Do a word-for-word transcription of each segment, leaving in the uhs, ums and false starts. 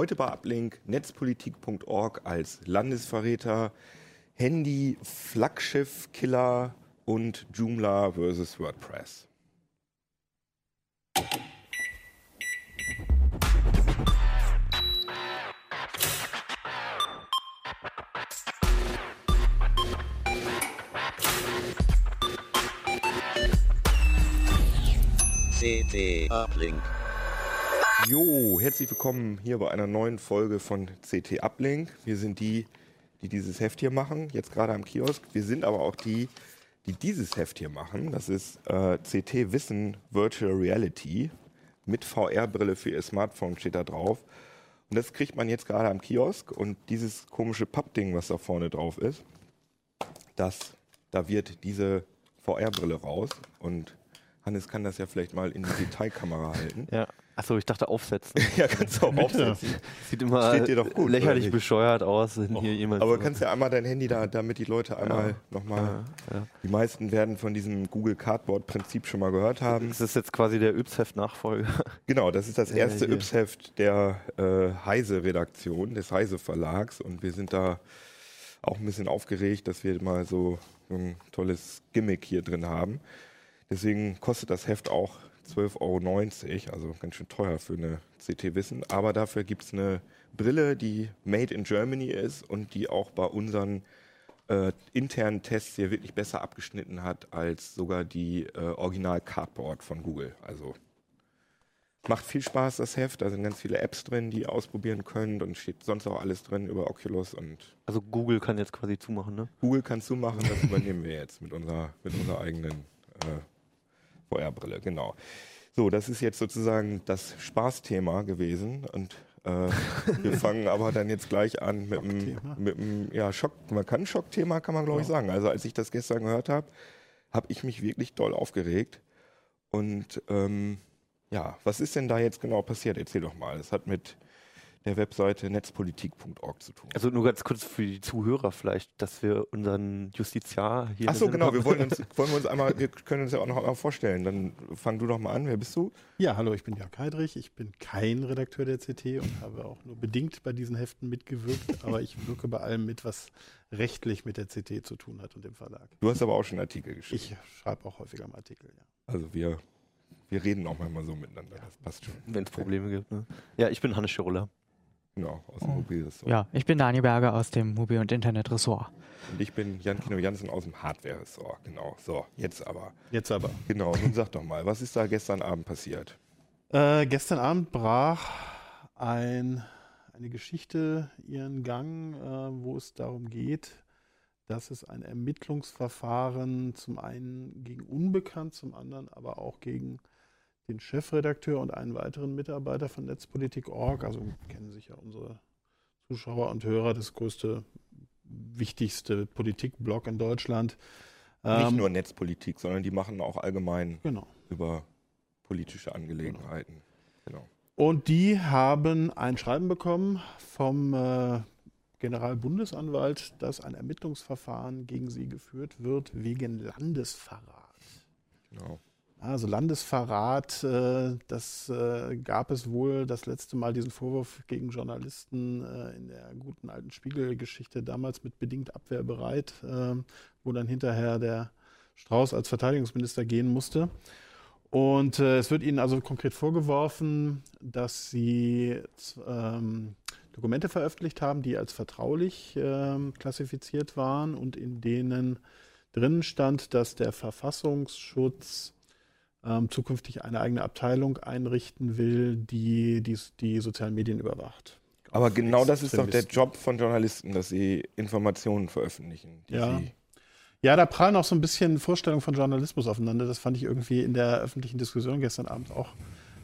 Heute bei Uplink netzpolitik punkt org als Landesverräter, Handy, Flaggschiff-Killer und Joomla versus WordPress. C T Uplink. Jo, herzlich willkommen hier bei einer neuen Folge von C T Uplink. Wir sind die, die dieses Heft hier machen, jetzt gerade am Kiosk. Wir sind aber auch die, die dieses Heft hier machen. Das ist äh, C T Wissen Virtual Reality. Mit V R-Brille für ihr Smartphone steht da drauf. Und das kriegt man jetzt gerade am Kiosk. Und dieses komische Pappding, was da vorne drauf ist, das, da wird diese V R-Brille raus. Und Hannes kann das ja vielleicht mal in die Detailkamera halten. Ja. Achso, ich dachte aufsetzen. Ja, kannst du auch aufsetzen. Sieht immer Steht dir doch gut, lächerlich bescheuert aus, wenn oh. hier jemand... Aber so. Kannst ja einmal dein Handy da, damit die Leute einmal ja. nochmal... Ja. Ja. Die meisten werden von diesem Google Cardboard-Prinzip schon mal gehört haben. Das ist jetzt quasi der Yps-Heft-Nachfolger. Genau, das ist das erste ja, Yps-Heft der äh, Heise-Redaktion, des Heise-Verlags. Und wir sind da auch ein bisschen aufgeregt, dass wir mal so ein tolles Gimmick hier drin haben. Deswegen kostet das Heft auch zwölf Euro neunzig, also ganz schön teuer für eine C T Wissen. Aber dafür gibt es eine Brille, die made in Germany ist und die auch bei unseren äh, internen Tests hier wirklich besser abgeschnitten hat als sogar die äh, Original Cardboard von Google. Also macht viel Spaß, das Heft. Da sind ganz viele Apps drin, die ihr ausprobieren könnt, und steht sonst auch alles drin über Oculus. Und also Google kann jetzt quasi zumachen, ne? Google kann zumachen, das übernehmen wir jetzt mit unserer, mit unserer eigenen äh, V R-Brille, genau. So, das ist jetzt sozusagen das Spaßthema gewesen, und äh, wir fangen aber dann jetzt gleich an mit einem, mit einem ja, Schock, man kann Schockthema, kann man glaube ich ja. sagen. Also als ich das gestern gehört habe, habe ich mich wirklich doll aufgeregt. Und ähm, ja, was ist denn da jetzt genau passiert? Erzähl doch mal. Das hat mit der Webseite netzpolitik punkt org zu tun. Also nur ganz kurz für die Zuhörer vielleicht, dass wir unseren Justiziar hier... Achso, genau, wir wollen uns, wollen wir uns einmal, wir können uns ja auch noch einmal vorstellen. Dann fang du doch mal an, wer bist du? Ja, hallo, ich bin Jörg Heidrich, ich bin kein Redakteur der C T und habe auch nur bedingt bei diesen Heften mitgewirkt, aber ich wirke bei allem mit, was rechtlich mit der C T zu tun hat und dem Verlag. Du hast aber auch schon Artikel geschrieben. Ich schreibe auch häufiger mal Artikel, ja. Also wir... Wir reden auch manchmal so miteinander, das passt schon. Wenn es Probleme gibt, ne? Ja, ich bin Hannes Czerulla. Genau, aus dem Mobilressort. Ja, ich bin Daniel Berger aus dem Mobil- und Internetressort. Und ich bin Jan-Keno Janssen aus dem Hardware-Ressort, genau. So, jetzt aber. Jetzt aber. Genau, nun sag doch mal, was ist da gestern Abend passiert? Äh, gestern Abend brach ein, eine Geschichte ihren Gang, äh, wo es darum geht, dass es ein Ermittlungsverfahren zum einen gegen Unbekannt, zum anderen aber auch gegen den Chefredakteur und einen weiteren Mitarbeiter von netzpolitik punkt org, also kennen sich ja unsere Zuschauer und Hörer, das größte, wichtigste Politikblog in Deutschland. Nicht ähm, nur Netzpolitik, sondern die machen auch allgemein genau. über politische Angelegenheiten. Genau. Genau. Und die haben ein Schreiben bekommen vom äh, Generalbundesanwalt, dass ein Ermittlungsverfahren gegen sie geführt wird wegen Landesverrat. Genau. Also Landesverrat, das gab es wohl das letzte Mal, diesen Vorwurf gegen Journalisten in der guten alten Spiegel-Geschichte, damals mit bedingt abwehrbereit, wo dann hinterher der Strauss als Verteidigungsminister gehen musste. Und es wird ihnen also konkret vorgeworfen, dass sie ähm, Dokumente veröffentlicht haben, die als vertraulich äh, klassifiziert waren und in denen drin stand, dass der Verfassungsschutz ähm, zukünftig eine eigene Abteilung einrichten will, die die, die sozialen Medien überwacht. Aber genau das ist doch der Job von Journalisten, dass sie Informationen veröffentlichen. Die ja. sie ja, da prallen auch so ein bisschen Vorstellungen von Journalismus aufeinander. Das fand ich irgendwie in der öffentlichen Diskussion gestern Abend auch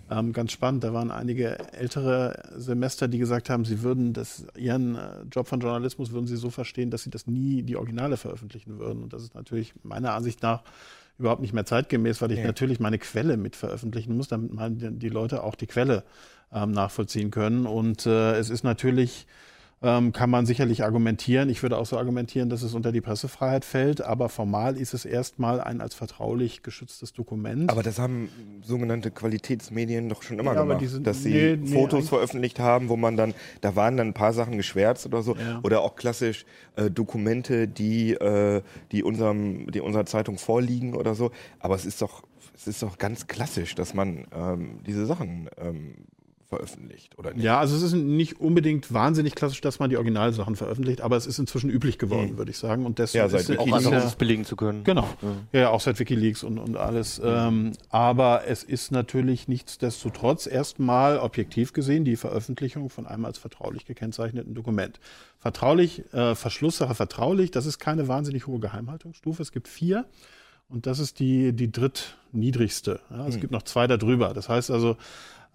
Ähm, ganz spannend, da waren einige ältere Semester, die gesagt haben, sie würden das, ihren Job von Journalismus würden sie so verstehen, dass sie das nie die Originale veröffentlichen würden. Und das ist natürlich meiner Ansicht nach überhaupt nicht mehr zeitgemäß, weil ich nee. natürlich meine Quelle mit veröffentlichen muss, damit man die Leute auch die Quelle ähm, nachvollziehen können. Und äh, es ist natürlich ähm, kann man sicherlich argumentieren. Ich würde auch so argumentieren, dass es unter die Pressefreiheit fällt, aber formal ist es erstmal ein als vertraulich geschütztes Dokument. Aber das haben sogenannte Qualitätsmedien doch schon immer ja, gemacht, sind, dass sie nee, nee, Fotos veröffentlicht haben, wo man dann, da waren dann ein paar Sachen geschwärzt oder so, ja. Oder auch klassisch äh, Dokumente, die, äh, die, unserem, die unserer Zeitung vorliegen oder so. Aber es ist doch, es ist doch ganz klassisch, dass man ähm, diese Sachen ähm, veröffentlicht, oder nicht? Ja, also es ist nicht unbedingt wahnsinnig klassisch, dass man die Originalsachen veröffentlicht, aber es ist inzwischen üblich geworden, mhm. würde ich sagen. Und deswegen ja, seit ist auch einfach, um es belegen zu können. Genau, ja, ja auch seit WikiLeaks und, und alles. Ähm, aber es ist natürlich nichtsdestotrotz erstmal objektiv gesehen die Veröffentlichung von einem als vertraulich gekennzeichneten Dokument. Vertraulich, äh, Verschlusssache vertraulich, das ist keine wahnsinnig hohe Geheimhaltungsstufe. Es gibt vier. Und das ist die, die drittniedrigste. Ja, es mhm. gibt noch zwei darüber. Das heißt also,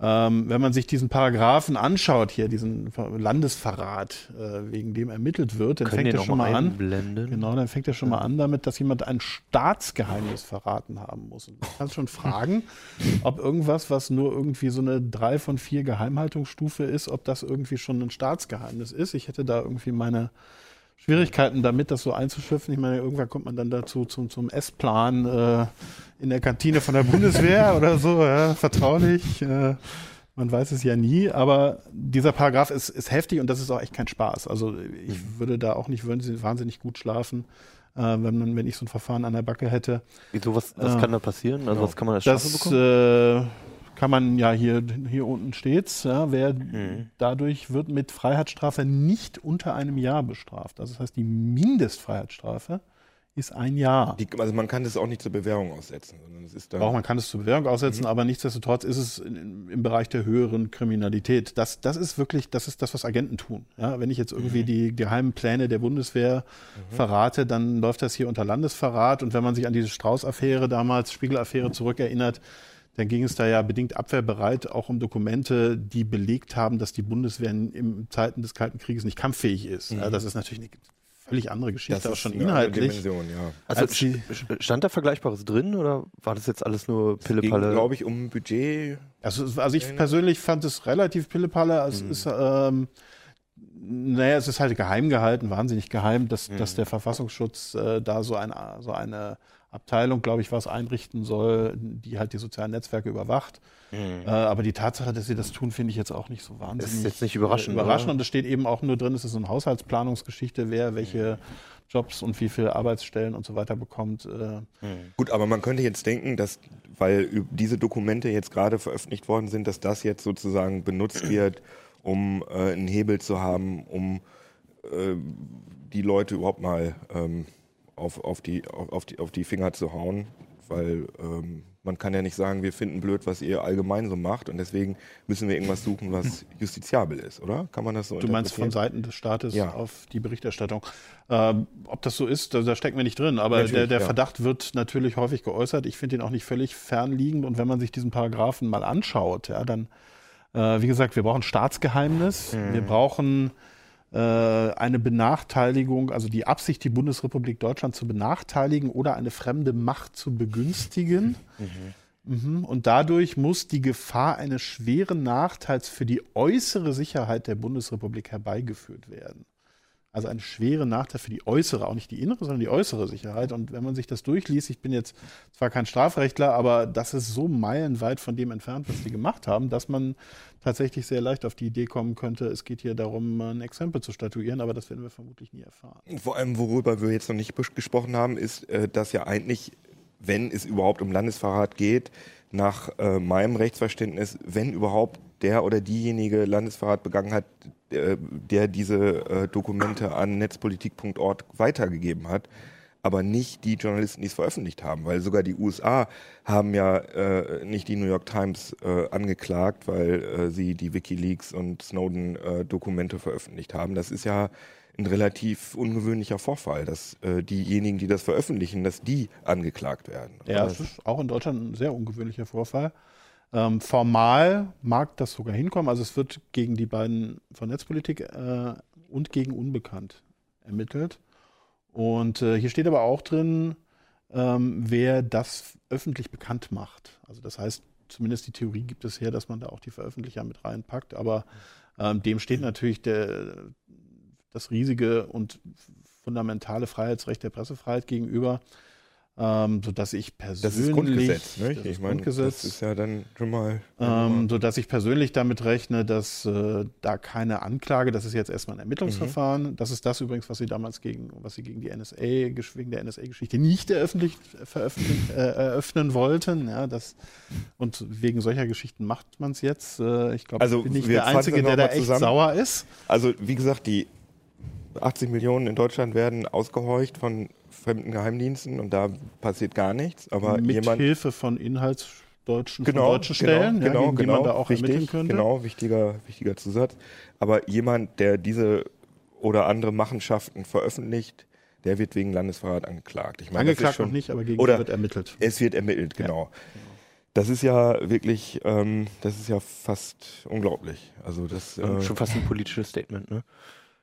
ähm, wenn man sich diesen Paragraphen anschaut, hier diesen Landesverrat, äh, wegen dem ermittelt wird, dann Können fängt er schon mal an. Genau, dann fängt er schon ja. mal an damit, dass jemand ein Staatsgeheimnis verraten haben muss. Und man kann schon fragen, ob irgendwas, was nur irgendwie so eine drei von vier Geheimhaltungsstufe ist, ob das irgendwie schon ein Staatsgeheimnis ist. Ich hätte da irgendwie meine Schwierigkeiten damit, das so einzuschöpfen. Ich meine, irgendwann kommt man dann dazu zum, zum Essplan äh, in der Kantine von der Bundeswehr oder so, ja, vertraulich. Äh, man weiß es ja nie, aber dieser Paragraph ist, ist heftig und das ist auch echt kein Spaß. Also ich würde da auch nicht wahnsinnig gut schlafen, äh, wenn, man, wenn ich so ein Verfahren an der Backe hätte. Wieso, was, was äh, kann da passieren? Also ja. was kann man als Strafe bekommen? Äh, Kann man ja hier, hier unten steht's. Ja, wer mhm. dadurch wird mit Freiheitsstrafe nicht unter einem Jahr bestraft. Also das heißt, die Mindestfreiheitsstrafe ist ein Jahr. Die, also man kann das auch nicht zur Bewährung aussetzen. Sondern es ist dann auch man kann es zur Bewährung aussetzen, mhm. aber nichtsdestotrotz ist es in, im Bereich der höheren Kriminalität. Das, das ist wirklich, das ist das, was Agenten tun. Ja, wenn ich jetzt irgendwie mhm. die geheimen Pläne der Bundeswehr mhm. verrate, dann läuft das hier unter Landesverrat. Und wenn man sich an diese Strauss-Affäre damals, Spiegelaffäre mhm. zurückerinnert, dann ging es da ja bedingt abwehrbereit auch um Dokumente, die belegt haben, dass die Bundeswehr in Zeiten des Kalten Krieges nicht kampffähig ist. Mhm. Ja, das ist natürlich eine völlig andere Geschichte, auch schon inhaltlich. Ja. Also als die, stand da Vergleichbares drin oder war das jetzt alles nur Pillepalle? Es ging, glaube ich, um Budget. Also, also ich persönlich fand es relativ Pillepalle. Es mhm. ist... Ähm, Naja, es ist halt geheim gehalten, wahnsinnig geheim, dass, mhm. dass der Verfassungsschutz äh, da so eine, so eine Abteilung, glaube ich, was einrichten soll, die halt die sozialen Netzwerke überwacht. Mhm. Äh, aber die Tatsache, dass sie das tun, finde ich jetzt auch nicht so wahnsinnig. Das ist jetzt nicht überraschend. Äh, überraschend. Und es steht eben auch nur drin, es ist so eine Haushaltsplanungsgeschichte, wer welche Jobs und wie viele Arbeitsstellen und so weiter bekommt. Äh. Gut, aber man könnte jetzt denken, dass, weil diese Dokumente jetzt gerade veröffentlicht worden sind, dass das jetzt sozusagen benutzt wird, um äh, einen Hebel zu haben, um äh, die Leute überhaupt mal ähm, auf, auf, die, auf, die, auf die Finger zu hauen. Weil ähm, man kann ja nicht sagen, wir finden blöd, was ihr allgemein so macht. Und deswegen müssen wir irgendwas suchen, was justiziabel ist, oder? Kann man das so interpretieren? Du meinst von Seiten des Staates ja. auf die Berichterstattung. Ähm, ob das so ist, da, da stecken wir nicht drin. Aber der, der ja. Verdacht wird natürlich häufig geäußert. Ich finde ihn auch nicht völlig fernliegend. Und wenn man sich diesen Paragraphen mal anschaut, ja, dann... Wie gesagt, wir brauchen Staatsgeheimnis, mhm. wir brauchen äh, eine Benachteiligung, also die Absicht, die Bundesrepublik Deutschland zu benachteiligen oder eine fremde Macht zu begünstigen. Mhm. Mhm. Und dadurch muss die Gefahr eines schweren Nachteils für die äußere Sicherheit der Bundesrepublik herbeigeführt werden. Also ein schwerer Nachteil für die äußere, auch nicht die innere, sondern die äußere Sicherheit. Und wenn man sich das durchliest, ich bin jetzt zwar kein Strafrechtler, aber das ist so meilenweit von dem entfernt, was die gemacht haben, dass man tatsächlich sehr leicht auf die Idee kommen könnte, es geht hier darum, ein Exempel zu statuieren, aber das werden wir vermutlich nie erfahren. Vor allem, worüber wir jetzt noch nicht gesprochen haben, ist, dass ja eigentlich, wenn es überhaupt um Landesverrat geht, nach meinem Rechtsverständnis, wenn überhaupt der oder diejenige Landesverrat begangen hat, der diese äh, Dokumente an netzpolitik punkt org weitergegeben hat, aber nicht die Journalisten, die es veröffentlicht haben. Weil sogar die U S A haben ja äh, nicht die New York Times äh, angeklagt, weil äh, sie die WikiLeaks und Snowden-Dokumente äh, veröffentlicht haben. Das ist ja ein relativ ungewöhnlicher Vorfall, dass äh, diejenigen, die das veröffentlichen, dass die angeklagt werden. Ja, das ist auch in Deutschland ein sehr ungewöhnlicher Vorfall. Ähm, formal mag das sogar hinkommen. Also es wird gegen die beiden von Netzpolitik äh, und gegen Unbekannt ermittelt. Und äh, hier steht aber auch drin, ähm, wer das öffentlich bekannt macht. Also das heißt, zumindest die Theorie gibt es her, dass man da auch die Veröffentlicher mit reinpackt. Aber ähm, dem steht natürlich der, das riesige und fundamentale Freiheitsrecht der Pressefreiheit gegenüber, ähm, sodass ich persönlich... Das ist Grundgesetz, ne? Das ich ist meine, Grundgesetz, das ist ja dann schon mal... Ähm, sodass ich persönlich damit rechne, dass äh, da keine Anklage, das ist jetzt erstmal ein Ermittlungsverfahren, mhm. das ist das übrigens, was sie damals gegen, was sie gegen die N S A, wegen der N S A-Geschichte nicht eröffentlicht, veröffentlicht, äh, eröffnen wollten, ja, das, und wegen solcher Geschichten macht man es jetzt. Äh, ich glaube, also, ich bin nicht der Einzige, der da echt zusammen. sauer ist. Also, wie gesagt, die achtzig Millionen in Deutschland werden ausgehorcht von fremden Geheimdiensten und da passiert gar nichts. Aber mit jemand, Hilfe von inhaltsdeutschen genau, von deutschen Stellen, genau, ja, genau, gegen genau, die man da auch richtig, ermitteln könnte. Genau, wichtiger, wichtiger Zusatz. Aber jemand, der diese oder andere Machenschaften veröffentlicht, der wird wegen Landesverrat angeklagt. Ich meine, angeklagt schon, noch nicht, aber gegen oder wird ermittelt. Es wird ermittelt, genau. Ja. Das ist ja wirklich, ähm, das ist ja fast unglaublich. Also das, das ist äh, schon fast ein politisches Statement, ne?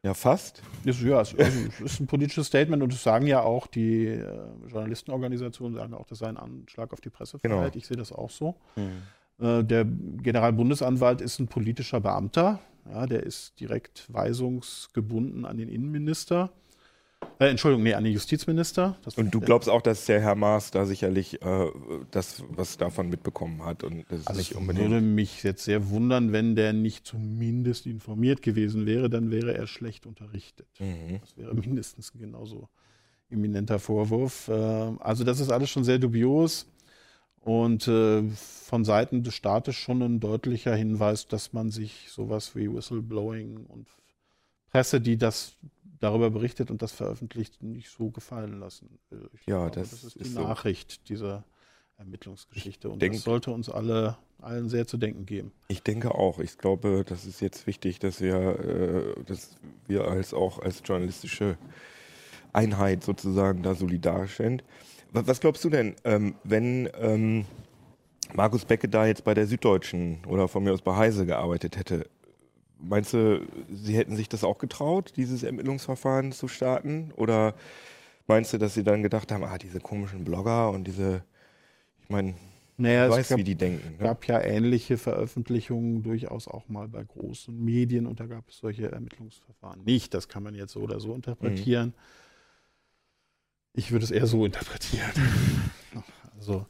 Ja, fast. Ist, ja, es ist, ist ein politisches Statement und das sagen ja auch die äh, Journalistenorganisationen, sagen auch, das sei ein Anschlag auf die Pressefreiheit. Genau. Ich sehe das auch so. Mhm. Äh, der Generalbundesanwalt ist ein politischer Beamter. Ja, der ist direkt weisungsgebunden an den Innenminister. Äh, Entschuldigung, nee, an den Justizminister. Das und du glaubst auch, dass der Herr Maas da sicherlich äh, das, was davon mitbekommen hat? Und das also nicht unbedingt. Würde mich jetzt sehr wundern, wenn der nicht zumindest informiert gewesen wäre, dann wäre er schlecht unterrichtet. Mhm. Das wäre mindestens genauso eminenter Vorwurf. Äh, also das ist alles schon sehr dubios und äh, von Seiten des Staates schon ein deutlicher Hinweis, dass man sich sowas wie Whistleblowing und Presse, die das darüber berichtet und das veröffentlicht, nicht so gefallen lassen. Ich ja, glaube, das, das ist die ist Nachricht so. dieser Ermittlungsgeschichte. Ich und denke, das sollte uns alle allen sehr zu denken geben. Ich denke auch. Ich glaube, das ist jetzt wichtig, dass wir, äh, dass wir als auch als journalistische Einheit sozusagen da solidarisch sind. Was, was glaubst du denn, ähm, wenn ähm, Markus Becke da jetzt bei der Süddeutschen oder von mir aus bei Heise gearbeitet hätte? Meinst du, sie hätten sich das auch getraut, dieses Ermittlungsverfahren zu starten? Oder meinst du, dass sie dann gedacht haben, ah, diese komischen Blogger und diese, ich meine, naja, ich weiß, gab, wie die denken. Es ne? gab ja ähnliche Veröffentlichungen durchaus auch mal bei großen Medien und da gab es solche Ermittlungsverfahren nicht. Das kann man jetzt so oder so interpretieren. Mhm. Ich würde es eher so interpretieren. Also...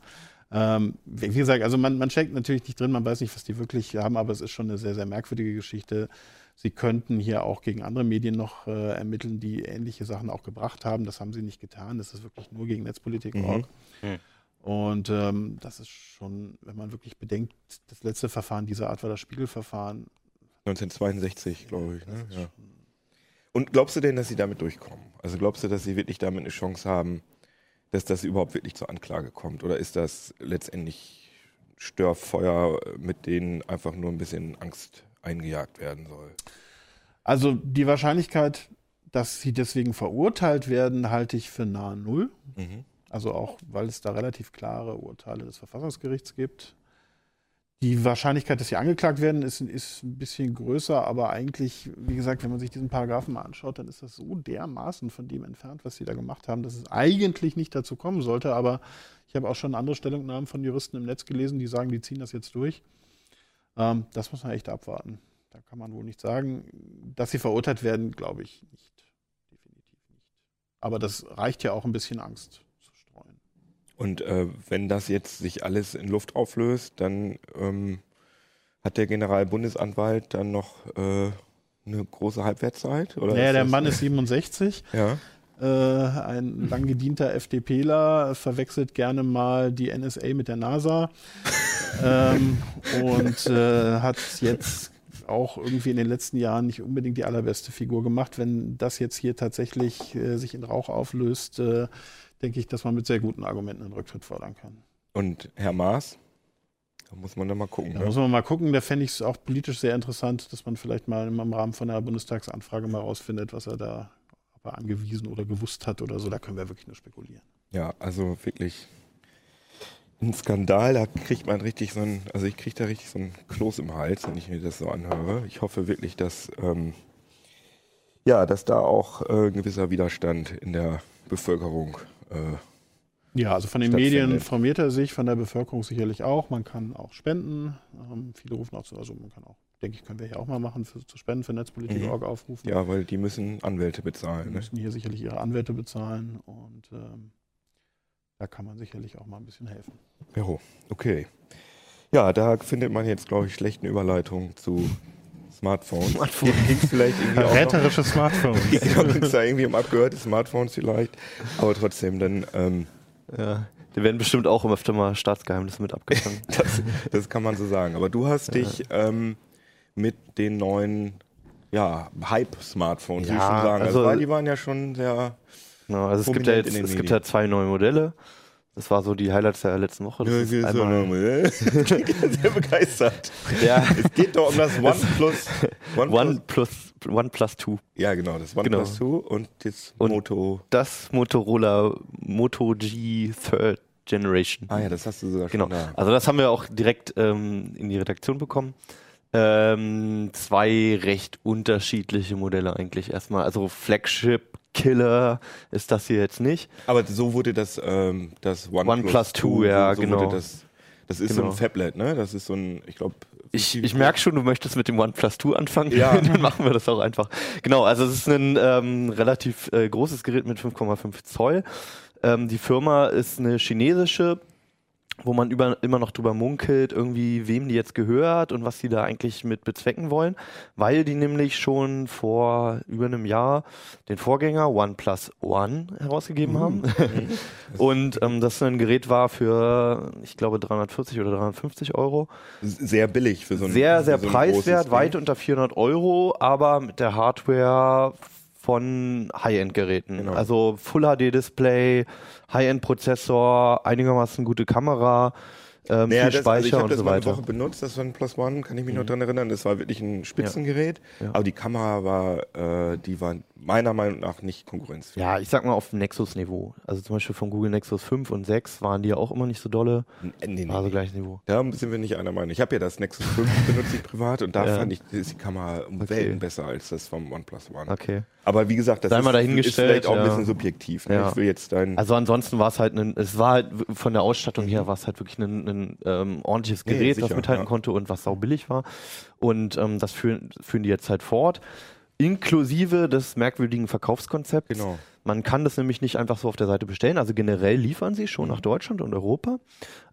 Ähm, wie gesagt, also man, man steckt natürlich nicht drin, man weiß nicht, was die wirklich haben, aber es ist schon eine sehr, sehr merkwürdige Geschichte. Sie könnten hier auch gegen andere Medien noch äh, ermitteln, die ähnliche Sachen auch gebracht haben. Das haben sie nicht getan. Das ist wirklich nur gegen netzpolitik punkt org. Mhm. Mhm. Und ähm, das ist schon, wenn man wirklich bedenkt, das letzte Verfahren dieser Art war das Spiegelverfahren. neunzehnhundertzweiundsechzig, ja, glaube ich. Ne? Ja. Und glaubst du denn, dass sie damit durchkommen? Also glaubst du, dass sie wirklich damit eine Chance haben, dass das überhaupt wirklich zur Anklage kommt? Oder ist das letztendlich Störfeuer, mit denen einfach nur ein bisschen Angst eingejagt werden soll? Also die Wahrscheinlichkeit, dass sie deswegen verurteilt werden, halte ich für nahe Null. Mhm. Also auch, weil es da relativ klare Urteile des Verfassungsgerichts gibt. Die Wahrscheinlichkeit, dass sie angeklagt werden, ist, ist ein bisschen größer, aber eigentlich, wie gesagt, wenn man sich diesen Paragraphen mal anschaut, dann ist das so dermaßen von dem entfernt, was sie da gemacht haben, dass es eigentlich nicht dazu kommen sollte. Aber ich habe auch schon andere Stellungnahmen von Juristen im Netz gelesen, die sagen, die ziehen das jetzt durch. Ähm, das muss man echt abwarten. Da kann man wohl nicht sagen, dass sie verurteilt werden, glaube ich nicht. Definitiv nicht. Aber das reicht ja auch ein bisschen Angst. Und äh, wenn das jetzt sich alles in Luft auflöst, dann ähm, hat der Generalbundesanwalt dann noch äh, eine große Halbwertszeit? Oder naja, der Mann ist siebenundsechzig. Ja. Äh, ein lang gedienter FDPler verwechselt gerne mal die N S A mit der NASA ähm, und äh, hat jetzt auch irgendwie in den letzten Jahren nicht unbedingt die allerbeste Figur gemacht. Wenn das jetzt hier tatsächlich äh, sich in Rauch auflöst, äh, denke ich, dass man mit sehr guten Argumenten einen Rücktritt fordern kann. Und Herr Maas? Da muss man dann mal gucken. Da ne? muss man mal gucken. Da fände ich es auch politisch sehr interessant, dass man vielleicht mal im Rahmen von einer Bundestagsanfrage mal rausfindet, was er da ob er angewiesen oder gewusst hat oder so. Da können wir wirklich nur spekulieren. Ja, also wirklich ein Skandal. Da kriegt man richtig so ein, also ich kriege da richtig so einen Kloß im Hals, wenn ich mir das so anhöre. Ich hoffe wirklich, dass, ähm, ja, dass da auch äh, ein gewisser Widerstand in der Bevölkerung Ja, also von den Medien informiert er sich, von der Bevölkerung sicherlich auch. Man kann auch spenden. Ähm, viele rufen auch zu, also man kann auch denke ich, können wir ja auch mal machen, für, zu spenden für netzpolitik punkt org mhm. aufrufen. Ja, weil die müssen Anwälte bezahlen. Die müssen ne? hier sicherlich ihre Anwälte bezahlen und ähm, da kann man sicherlich auch mal ein bisschen helfen. Jo, okay. Ja, da findet man jetzt, glaube ich, schlechten Überleitung zu Smartphones. Smartphone ging's vielleicht irgendwie auch räterische Smartphones. Ich glaube, es da irgendwie um abgehörte Smartphones vielleicht. Aber trotzdem, dann... Ähm, ja, die werden bestimmt auch immer öfter mal Staatsgeheimnisse mit abgefangen. das, das kann man so sagen. Aber du hast ja. dich ähm, mit den neuen ja, Hype-Smartphones, ja, wie ich schon sagen. Also, also, die waren ja schon sehr... No, also es gibt ja jetzt, es gibt ja zwei neue Modelle. Das war so die Highlights der letzten Woche. Das ja, ist ist so normal. Sehr begeistert. Ja. Es geht doch um das OnePlus OnePlus OnePlus zwei. Ja, genau, das OnePlus zwei genau. und das und Moto. Das Motorola Moto G Third Generation. Ah ja, das hast du sogar schon. Genau. Da. Also das haben wir auch direkt ähm, in die Redaktion bekommen. Ähm, zwei recht unterschiedliche Modelle eigentlich erstmal. Also Flagship Killer ist das hier jetzt nicht. Aber so wurde das, ähm, das OnePlus zwei, ja, so genau. Das, das ist genau. so ein Phablet, ne? Das ist so ein, ich glaube... Ich, ich merke schon, du möchtest mit dem OnePlus zwei anfangen, ja. Dann machen wir das auch einfach. Genau, also es ist ein ähm, relativ äh, großes Gerät mit fünf Komma fünf Zoll. Ähm, die Firma ist eine chinesische, wo man über, immer noch drüber munkelt, irgendwie wem die jetzt gehört und was die da eigentlich mit bezwecken wollen, weil die nämlich schon vor über einem Jahr den Vorgänger OnePlus One herausgegeben mhm. haben. Und ähm, das ein Gerät war für, ich glaube, dreihundertvierzig oder dreihundertfünfzig Euro. Sehr billig für so ein Sehr, sehr so preiswert, weit unter vierhundert Euro, aber mit der Hardware von High-End-Geräten. Genau. Also Full-H D-Display, High-End-Prozessor, einigermaßen gute Kamera, ähm, naja, viel das, Speicher also ich und das so weiter. Ich habe das mal eine Woche benutzt, das OnePlus One, kann ich mich mhm. noch daran erinnern. Das war wirklich ein Spitzengerät, ja. Ja. aber die Kamera war, äh, die war meiner Meinung nach nicht konkurrenzfähig. Ja, ich sag mal auf Nexus-Niveau. Also zum Beispiel von Google Nexus fünf und sechs waren die ja auch immer nicht so dolle. N nee, nee, also gleiches Niveau. Da sind wir nicht einer Meinung. Ich habe ja das Nexus fünf benutzt ich privat und da ja. fand ich, ist die Kamera um okay. Welten besser als das vom OnePlus One. Okay. Aber wie gesagt, das ist, ist vielleicht auch ja. ein bisschen subjektiv. Ne? Ja. Ich will jetzt dein also ansonsten war es halt, ein, es war halt von der Ausstattung her war es halt wirklich ein, ein ähm, ordentliches Gerät, nee, sicher, was mithalten ja. konnte und was saubillig war. Und ähm, das führen, führen die jetzt halt fort. Inklusive des merkwürdigen Verkaufskonzepts. Genau. Man kann das nämlich nicht einfach so auf der Seite bestellen. Also generell liefern sie schon nach Deutschland und Europa,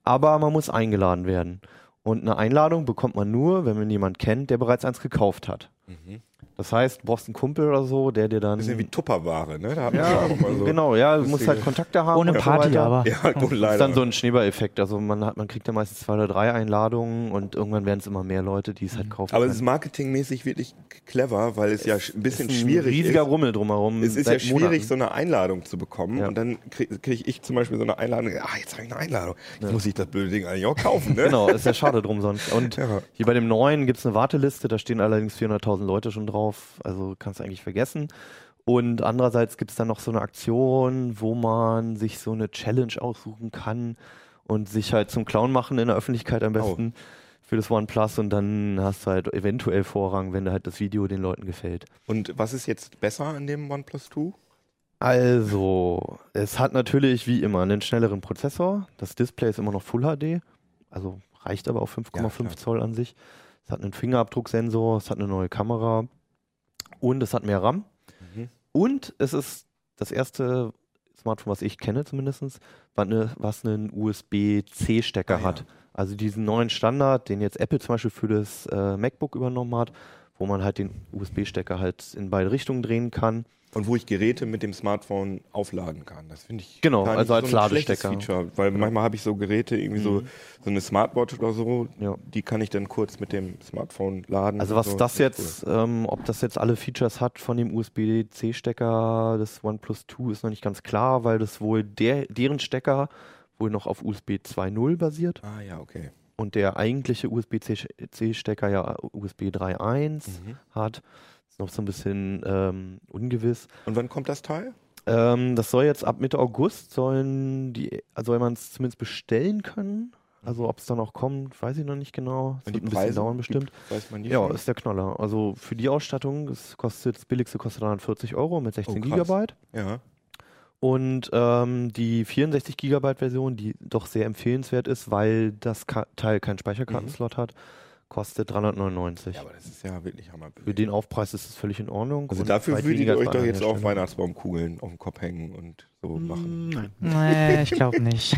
aber man muss eingeladen werden. Und eine Einladung bekommt man nur, wenn man jemanden kennt, der bereits eins gekauft hat. Mhm. Das heißt, du brauchst einen Kumpel oder so, der dir dann... Das ist wie Tupperware, ne? Da haben ja, wir mal so genau, ja, du musst halt Kontakte haben. Ohne Party so aber. Ja, gut, leider. Das ist dann so ein Schneeball-Effekt. Also man, hat, man kriegt ja meistens zwei oder drei Einladungen und irgendwann werden es immer mehr Leute, die es halt kaufen. Aber es ist marketingmäßig wirklich clever, weil es, es ja ein bisschen ist ein schwierig riesiger ist. riesiger Rummel drumherum. Es ist ja schwierig, Monaten. so eine Einladung zu bekommen. Ja. Und dann kriege krieg ich zum Beispiel so eine Einladung. Ah, jetzt habe ich eine Einladung. Jetzt ja. muss ich das blöde Ding eigentlich auch kaufen, ne? Genau, ist ja schade drum sonst. Und ja. hier bei dem neuen gibt es eine Warteliste. Da stehen allerdings vierhunderttausend Leute schon drauf. Also kannst du eigentlich vergessen. Und andererseits gibt es dann noch so eine Aktion, wo man sich so eine Challenge aussuchen kann und sich halt zum Clown machen in der Öffentlichkeit am besten oh. für das OnePlus. Und dann hast du halt eventuell Vorrang, wenn halt das Video den Leuten gefällt. Und was ist jetzt besser an dem OnePlus zwei? Also, es hat natürlich wie immer einen schnelleren Prozessor. Das Display ist immer noch Full H D. Also reicht aber auf fünf Komma fünf ja, Zoll an sich. Es hat einen Fingerabdrucksensor, es hat eine neue Kamera. Und es hat mehr RAM. Mhm. Und es ist das erste Smartphone, was ich kenne zumindest, was einen U S B C Stecker ah, hat. Ja. Also diesen neuen Standard, den jetzt Apple zum Beispiel für das äh, MacBook übernommen hat, wo man halt den U S B Stecker halt in beide Richtungen drehen kann. Und wo ich Geräte mit dem Smartphone aufladen kann. Das finde ich genau, also als so ein Ladestecker. Feature, weil ja. manchmal habe ich so Geräte, irgendwie mhm. so, so eine Smartwatch oder so, ja. die kann ich dann kurz mit dem Smartphone laden. Also was so. das jetzt, cool. ähm, ob das jetzt alle Features hat von dem U S B C Stecker des OnePlus zwei, ist noch nicht ganz klar, weil das wohl der, deren Stecker wohl noch auf U S B zwei Punkt null basiert. Ah ja, okay. Und der eigentliche U S B C Stecker ja U S B drei Punkt eins mhm. hat. Noch so ein bisschen ähm, ungewiss. Und wann kommt das Teil? Ähm, das soll jetzt ab Mitte August, sollen die, also soll man es zumindest bestellen können. Also ob es dann auch kommt, weiß ich noch nicht genau. Es wird ein bisschen dauern bestimmt. Weiß man nicht. Ja, ist der Knaller. Also für die Ausstattung, das, kostet, das billigste kostet dreihundertvierzig Euro mit sechzehn Gigabyte. Ja. Und ähm, die vierundsechzig Gigabyte Version, die doch sehr empfehlenswert ist, weil das Ka- Teil keinen Speicherkartenslot mhm. hat, kostet dreihundertneunundneunzig. Ja, aber das ist ja wirklich hammerbillig. Für den Aufpreis ist es völlig in Ordnung. Also dafür würdet ihr euch doch jetzt auch Weihnachtsbaumkugeln auf den Kopf hängen und so machen. Nein, nee, ich glaube nicht.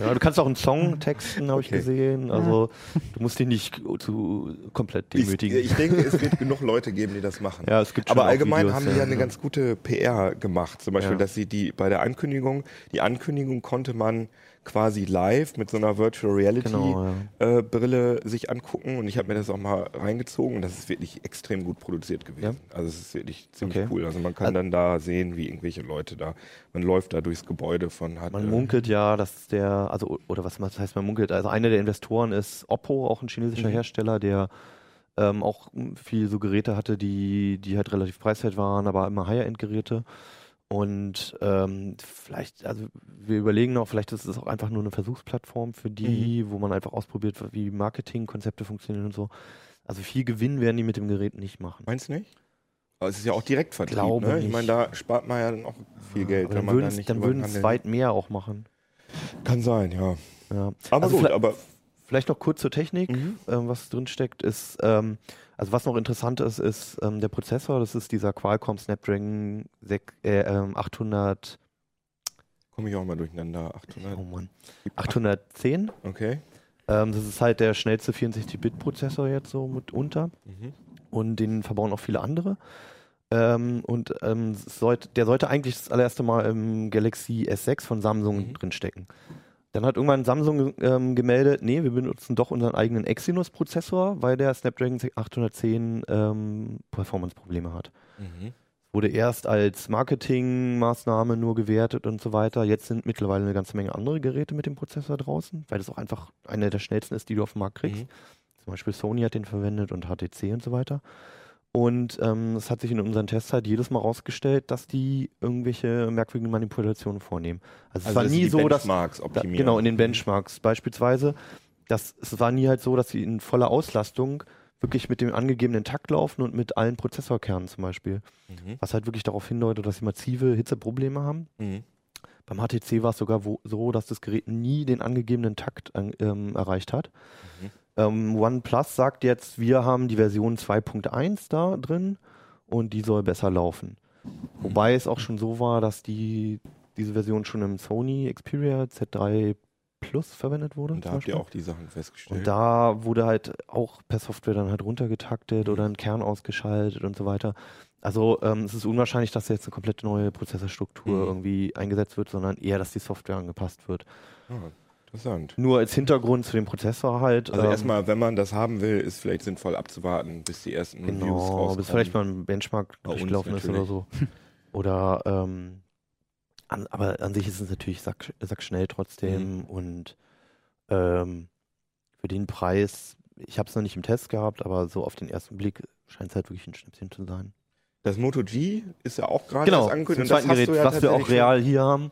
Ja, du kannst auch einen Song texten, habe okay. ich gesehen. Also du musst den nicht zu komplett demütigen. Ich, ich denke, es wird genug Leute geben, die das machen. Ja, es gibt aber allgemein Videos, haben die ja, ja eine ganz gute P R gemacht. Zum Beispiel, ja. dass sie die bei der Ankündigung, die Ankündigung konnte man quasi live mit so einer Virtual Reality genau, ja. äh, Brille sich angucken, und ich habe mir das auch mal reingezogen, und das ist wirklich extrem gut produziert gewesen. Ja? Also es ist wirklich ziemlich okay. cool. Also man kann also dann da sehen, wie irgendwelche Leute da, man läuft da durchs Gebäude von... Hat man munkelt ja, dass der, also oder was heißt man munkelt, also einer der Investoren ist Oppo, auch ein chinesischer mhm. Hersteller, der ähm, auch viel so Geräte hatte, die, die halt relativ preiswert waren, aber immer Higher-End-Geräte. Und ähm, vielleicht, also wir überlegen noch, vielleicht ist es auch einfach nur eine Versuchsplattform für die, mhm. wo man einfach ausprobiert, wie Marketingkonzepte funktionieren und so. Also viel Gewinn werden die mit dem Gerät nicht machen. Meinst du nicht? Aber es ist ja auch Direktvertrieb, Glaube ne? Ich meine, da spart man ja dann auch viel Geld. Ja, dann wenn man da nicht dann würden es weit mehr auch machen. Kann sein, ja. ja. Aber also gut, aber... Vielleicht noch kurz zur Technik, mhm. ähm, was drin steckt, ist, ähm, also was noch interessant ist, ist ähm, der Prozessor, das ist dieser Qualcomm Snapdragon achthundert. Komme ich auch mal durcheinander, achthundert. Oh Mann. achthundertzehn. Okay. Ähm, das ist halt der schnellste vierundsechzig Bit Prozessor jetzt so mitunter, mhm. und den verbauen auch viele andere. Ähm, und ähm, sollte, der sollte eigentlich das allererste Mal im Galaxy S sechs von Samsung mhm. drinstecken. Dann hat irgendwann Samsung ähm, gemeldet, nee, wir benutzen doch unseren eigenen Exynos-Prozessor, weil der Snapdragon achthundertzehn ähm, Performance-Probleme hat. Mhm. Wurde erst als Marketingmaßnahme nur gewertet und so weiter. Jetzt sind mittlerweile eine ganze Menge andere Geräte mit dem Prozessor draußen, weil das auch einfach einer der schnellsten ist, die du auf dem Markt kriegst. Mhm. Zum Beispiel Sony hat den verwendet und H T C und so weiter. Und ähm, es hat sich in unseren Tests halt jedes Mal rausgestellt, dass die irgendwelche merkwürdigen Manipulationen vornehmen. Also, also es war nie so, dass... Benchmarks optimieren. Genau, in den Benchmarks beispielsweise. Das, es war nie halt so, dass sie in voller Auslastung wirklich mit dem angegebenen Takt laufen und mit allen Prozessorkernen zum Beispiel. Mhm. Was halt wirklich darauf hindeutet, dass sie massive Hitzeprobleme haben. Mhm. Beim H T C war es sogar wo, so, dass das Gerät nie den angegebenen Takt ähm, erreicht hat. Mhm. Ähm, OnePlus sagt jetzt, wir haben die Version zwei Punkt eins da drin und die soll besser laufen. Wobei es auch schon so war, dass die, diese Version schon im Sony Xperia Z drei Plus verwendet wurde. Und da habt ihr auch die Sachen festgestellt. Und da wurde halt auch per Software dann halt runtergetaktet oder ein Kern ausgeschaltet und so weiter. Also ähm, es ist unwahrscheinlich, dass jetzt eine komplett neue Prozessorstruktur mhm. irgendwie eingesetzt wird, sondern eher, dass die Software angepasst wird. Ja. Interessant. Nur als Hintergrund zu dem Prozessor halt. Also ähm, erstmal, wenn man das haben will, ist vielleicht sinnvoll abzuwarten, bis die ersten Reviews genau, rauskommen. Bis vielleicht mal ein Benchmark durchgelaufen ist oder so. Oder, ähm, an, aber an sich ist es natürlich sack, sackschnell trotzdem. Mhm. Und ähm, für den Preis, ich habe es noch nicht im Test gehabt, aber so auf den ersten Blick scheint es halt wirklich ein Schnäppchen zu sein. Das Moto G ist ja auch gerade genau, angekündigt. Genau, das Gerät, ja was wir auch real hier haben.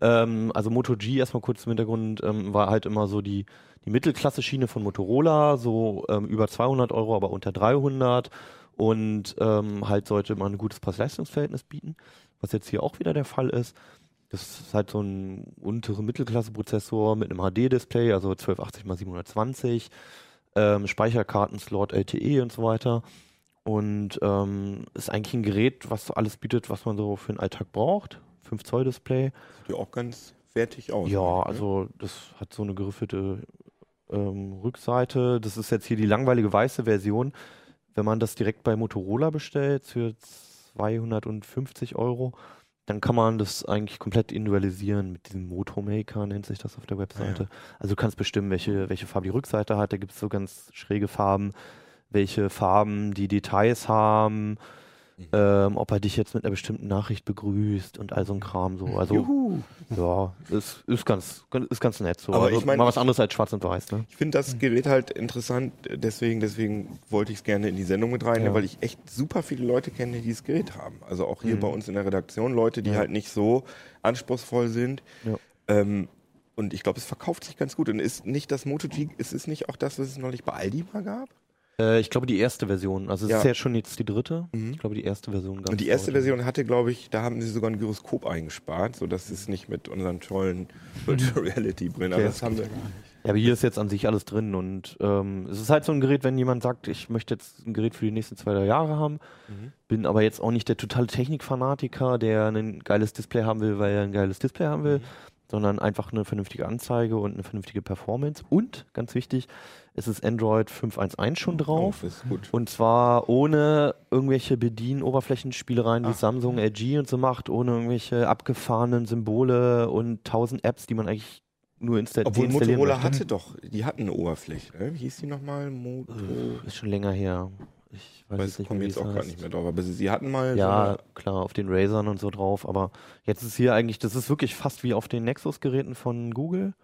Ähm, also Moto G, erstmal kurz im Hintergrund, ähm, war halt immer so die, die Mittelklasse-Schiene von Motorola, so ähm, über zweihundert Euro, aber unter dreihundert. Und ähm, halt sollte man ein gutes Preis-Leistungs-Verhältnis bieten, was jetzt hier auch wieder der Fall ist. Das ist halt so ein untere Mittelklasse-Prozessor mit einem H D-Display, also zwölfhundertachtzig mal siebenhundertzwanzig, ähm, Speicherkarten-Slot, L T E und so weiter. Und ähm, ist eigentlich ein Gerät, was so alles bietet, was man so für den Alltag braucht. fünf Zoll Display. Sieht ja auch ganz fertig aus. Ja, ne? Also das hat so eine geriffelte ähm, Rückseite. Das ist jetzt hier die langweilige weiße Version. Wenn man das direkt bei Motorola bestellt für zweihundertfünfzig Euro, dann kann man das eigentlich komplett individualisieren mit diesem Motomaker, nennt sich das auf der Webseite. Ja, ja. Also du kannst bestimmen, welche, welche Farbe die Rückseite hat. Da gibt es so ganz schräge Farben, welche Farben die Details haben, mhm. ähm, ob er dich jetzt mit einer bestimmten Nachricht begrüßt und all so ein Kram. So. Also, Juhu. Ja, ist, ist, ganz, ist ganz nett. So. Aber also ich mein, mal was anderes als schwarz und weiß. Ne? Ich finde das Gerät halt interessant, deswegen, deswegen wollte ich es gerne in die Sendung mit rein, ja. weil ich echt super viele Leute kenne, die dieses Gerät haben. Also auch hier mhm. bei uns in der Redaktion Leute, die ja. halt nicht so anspruchsvoll sind. Ja. Ähm, und ich glaube, es verkauft sich ganz gut. Und ist nicht das Moto G, ist es nicht auch das, was es neulich bei Aldi mal gab? Ich glaube, die erste Version. Also es ja. ist ja schon jetzt die dritte. Mhm. Ich glaube, die erste Version. Und die erste heute. Version hatte, glaube ich, da haben sie sogar ein Gyroskop eingespart, sodass es nicht mit unseren tollen Virtual Reality Brillen. Okay, aber das, das haben wir gar nicht. Ja, aber hier ist jetzt an sich alles drin und ähm, es ist halt so ein Gerät, wenn jemand sagt, ich möchte jetzt ein Gerät für die nächsten zwei, drei Jahre haben, mhm. bin aber jetzt auch nicht der totale Technikfanatiker, der ein geiles Display haben will, weil er ein geiles Display haben will, mhm. sondern einfach eine vernünftige Anzeige und eine vernünftige Performance. Und, ganz wichtig, es ist Android fünf Punkt eins Punkt eins schon drauf. Oh, ist gut. Und zwar ohne irgendwelche Bedienoberflächenspielereien, wie Samsung, L G und so macht, ohne irgendwelche abgefahrenen Symbole und tausend Apps, die man eigentlich nur installieren Obwohl Motorola möchte. hatte doch, die hatten eine Oberfläche. Wie hieß die nochmal? Moto... Ist schon länger her. Ich weiß, weiß nicht, kommen jetzt auch gar nicht mehr drauf, aber sie, sie hatten mal... Ja, so klar, auf den Razern und so drauf, aber jetzt ist hier eigentlich, das ist wirklich fast wie auf den Nexus-Geräten von Google,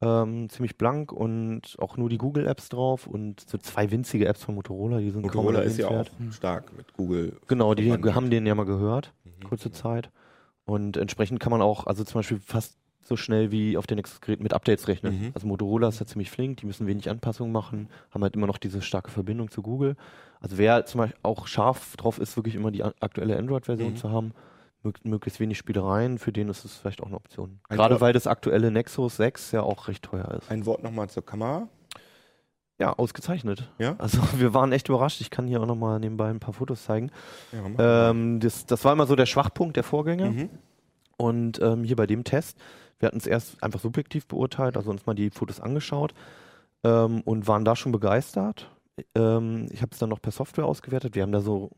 ähm, ziemlich blank und auch nur die Google-Apps drauf und so zwei winzige Apps von Motorola, die sind Motorola kaum ist ja auch hm. stark mit Google. Genau, die haben den ja mal gehört, mhm. kurze Zeit und entsprechend kann man auch, also zum Beispiel fast so schnell wie auf den Nexus-Geräten mit Updates rechnen. Mhm. Also Motorola ist ja ziemlich flink, die müssen wenig Anpassungen machen, haben halt immer noch diese starke Verbindung zu Google. Also wer zum Beispiel auch scharf drauf ist, wirklich immer die aktuelle Android-Version mhm. zu haben, mö- möglichst wenig Spielereien, für den ist es vielleicht auch eine Option. Ein Gerade Wort. Weil das aktuelle Nexus sechs ja auch recht teuer ist. Ein Wort nochmal zur Kamera. Ja, ausgezeichnet. Ja? Also wir waren echt überrascht. Ich kann hier auch nochmal nebenbei ein paar Fotos zeigen. Ja, ähm, das, das war immer so der Schwachpunkt der Vorgänger. Mhm. Und ähm, hier bei dem Test, wir hatten es erst einfach subjektiv beurteilt, also uns mal die Fotos angeschaut ähm, und waren da schon begeistert. Ähm, ich habe es dann noch per Software ausgewertet. Wir haben da so,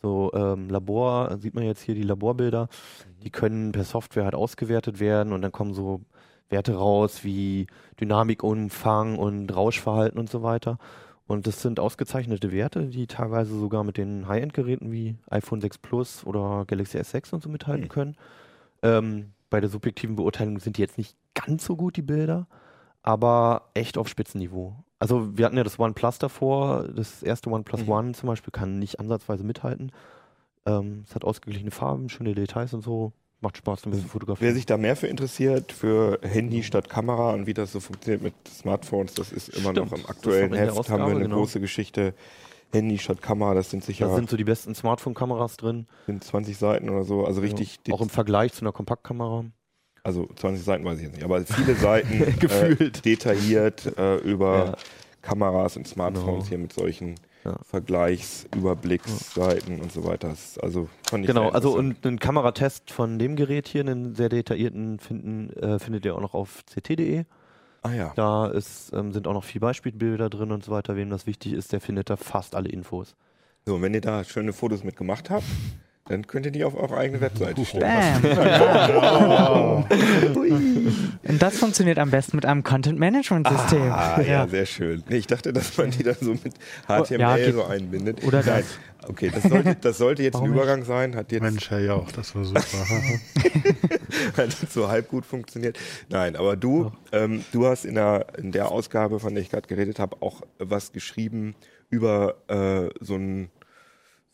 so ähm, Labor, sieht man jetzt hier die Laborbilder, die können per Software halt ausgewertet werden und dann kommen so Werte raus wie Dynamikumfang und Rauschverhalten und so weiter. Und das sind ausgezeichnete Werte, die teilweise sogar mit den High-End-Geräten wie iPhone sechs Plus oder Galaxy S sechs und so mithalten mhm. können. Ähm, bei der subjektiven Beurteilung sind die jetzt nicht ganz so gut, die Bilder, aber echt auf Spitzenniveau. Also wir hatten ja das OnePlus davor, das erste OnePlus mhm. One zum Beispiel kann nicht ansatzweise mithalten. Ähm, es hat ausgeglichene Farben, schöne Details und so. Macht Spaß, ein bisschen fotografieren. Wer sich da mehr für interessiert, für Handy statt Kamera und wie das so funktioniert mit Smartphones, das ist immer Stimmt, noch im aktuellen Heft, Ausgabe, haben wir eine genau. große Geschichte. Handy statt Kamera, das sind sicher... Da sind so die besten Smartphone-Kameras drin. Sind zwanzig Seiten oder so, also richtig... Ja, auch im Vergleich zu einer Kompaktkamera. Also zwanzig Seiten weiß ich jetzt nicht, aber viele Seiten gefühlt äh, detailliert äh, über ja. Kameras und Smartphones genau. hier mit solchen ja. Vergleichsüberblicksseiten ja. und so weiter. Das, also fand ich Genau, also und einen Kameratest von dem Gerät hier, einen sehr detaillierten, finden, äh, findet ihr auch noch auf c t punkt d e. Ah, ja. Da ist, ähm, sind auch noch viele Beispielbilder drin und so weiter. Wem das wichtig ist, der findet da fast alle Infos. So, und wenn ihr da schöne Fotos mit gemacht habt, dann könnt ihr die auf eure eigene Webseite stellen. Bam. Und das funktioniert am besten mit einem Content-Management-System. Ah, ja, ja, sehr schön. Nee, ich dachte, dass man die dann so mit H T M L ja, so einbindet. Oder das. Okay, das sollte, das sollte jetzt Warum ein Übergang nicht? sein. Hat jetzt Mensch, ja, auch, das war super. Hat so halb gut funktioniert. Nein, aber du, ähm, du hast in der, in der Ausgabe, von der ich gerade geredet habe, auch was geschrieben über äh, so ein,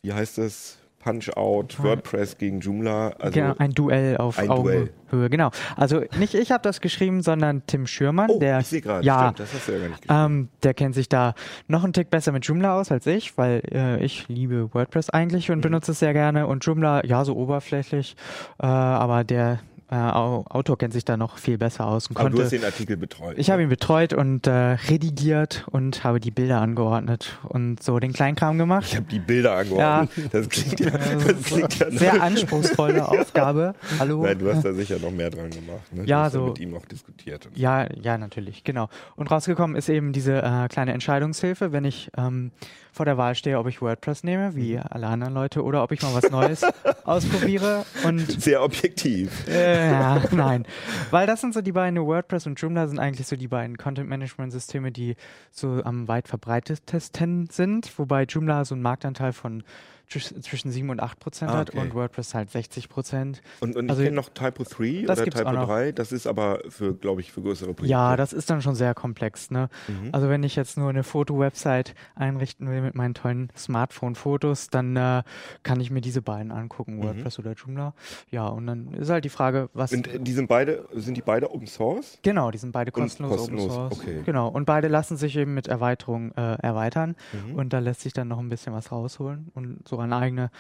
wie heißt das? Punch-Out, WordPress gegen Joomla. Also genau, ein Duell auf ein Augenhöhe. Duell. Genau. Also nicht ich habe das geschrieben, sondern Tim Schürmann. Oh, der, ich sehe gerade, ja, stimmt, das hast du ja gar nicht geschrieben. Ähm, der kennt sich da noch einen Tick besser mit Joomla aus als ich, weil äh, ich liebe WordPress eigentlich und mhm. benutze es sehr gerne. Und Joomla, ja, so oberflächlich, äh, aber der äh, Autor kennt sich da noch viel besser aus. Und aber konnte, du hast den Artikel betreut. Ich habe ihn betreut und äh, redigiert und habe die Bilder angeordnet und so den Kleinkram gemacht. Ich habe die Bilder angeordnet. Ja. Das klingt ja, das klingt ja sehr anspruchsvolle ja. Aufgabe. Hallo. Nein, du hast da sicher noch mehr dran gemacht. Ne? Ja, du hast so, ja mit ihm auch diskutiert. Und ja, so. ja, natürlich, genau. Und rausgekommen ist eben diese äh, kleine Entscheidungshilfe, wenn ich ähm, vor der Wahl stehe, ob ich WordPress nehme, wie alle anderen Leute, oder ob ich mal was Neues ausprobiere. Und sehr objektiv. Äh, ja, nein. Weil das sind so die beiden, WordPress und Joomla sind eigentlich so die beiden Content-Management-Systeme, die so am weit verbreitetsten sind, wobei Joomla so einen Marktanteil von zwischen sieben und acht Prozent ah, okay. hat und WordPress halt sechzig Prozent. Und, und also ich kenne noch Typo drei oder Typo drei, das ist aber für, glaube ich, für größere Projekte. Ja, das ist dann schon sehr komplex. Ne? Mhm. Also wenn ich jetzt nur eine Foto-Website einrichten will mit meinen tollen Smartphone-Fotos, dann äh, kann ich mir diese beiden angucken, WordPress mhm. oder Joomla. Ja, und dann ist halt die Frage, was... Und die sind beide, sind die beide Open Source? Genau, die sind beide kostenlos, kostenlos Open Source. Okay. Genau, und beide lassen sich eben mit Erweiterung äh, erweitern mhm. und da lässt sich dann noch ein bisschen was rausholen und so an eigene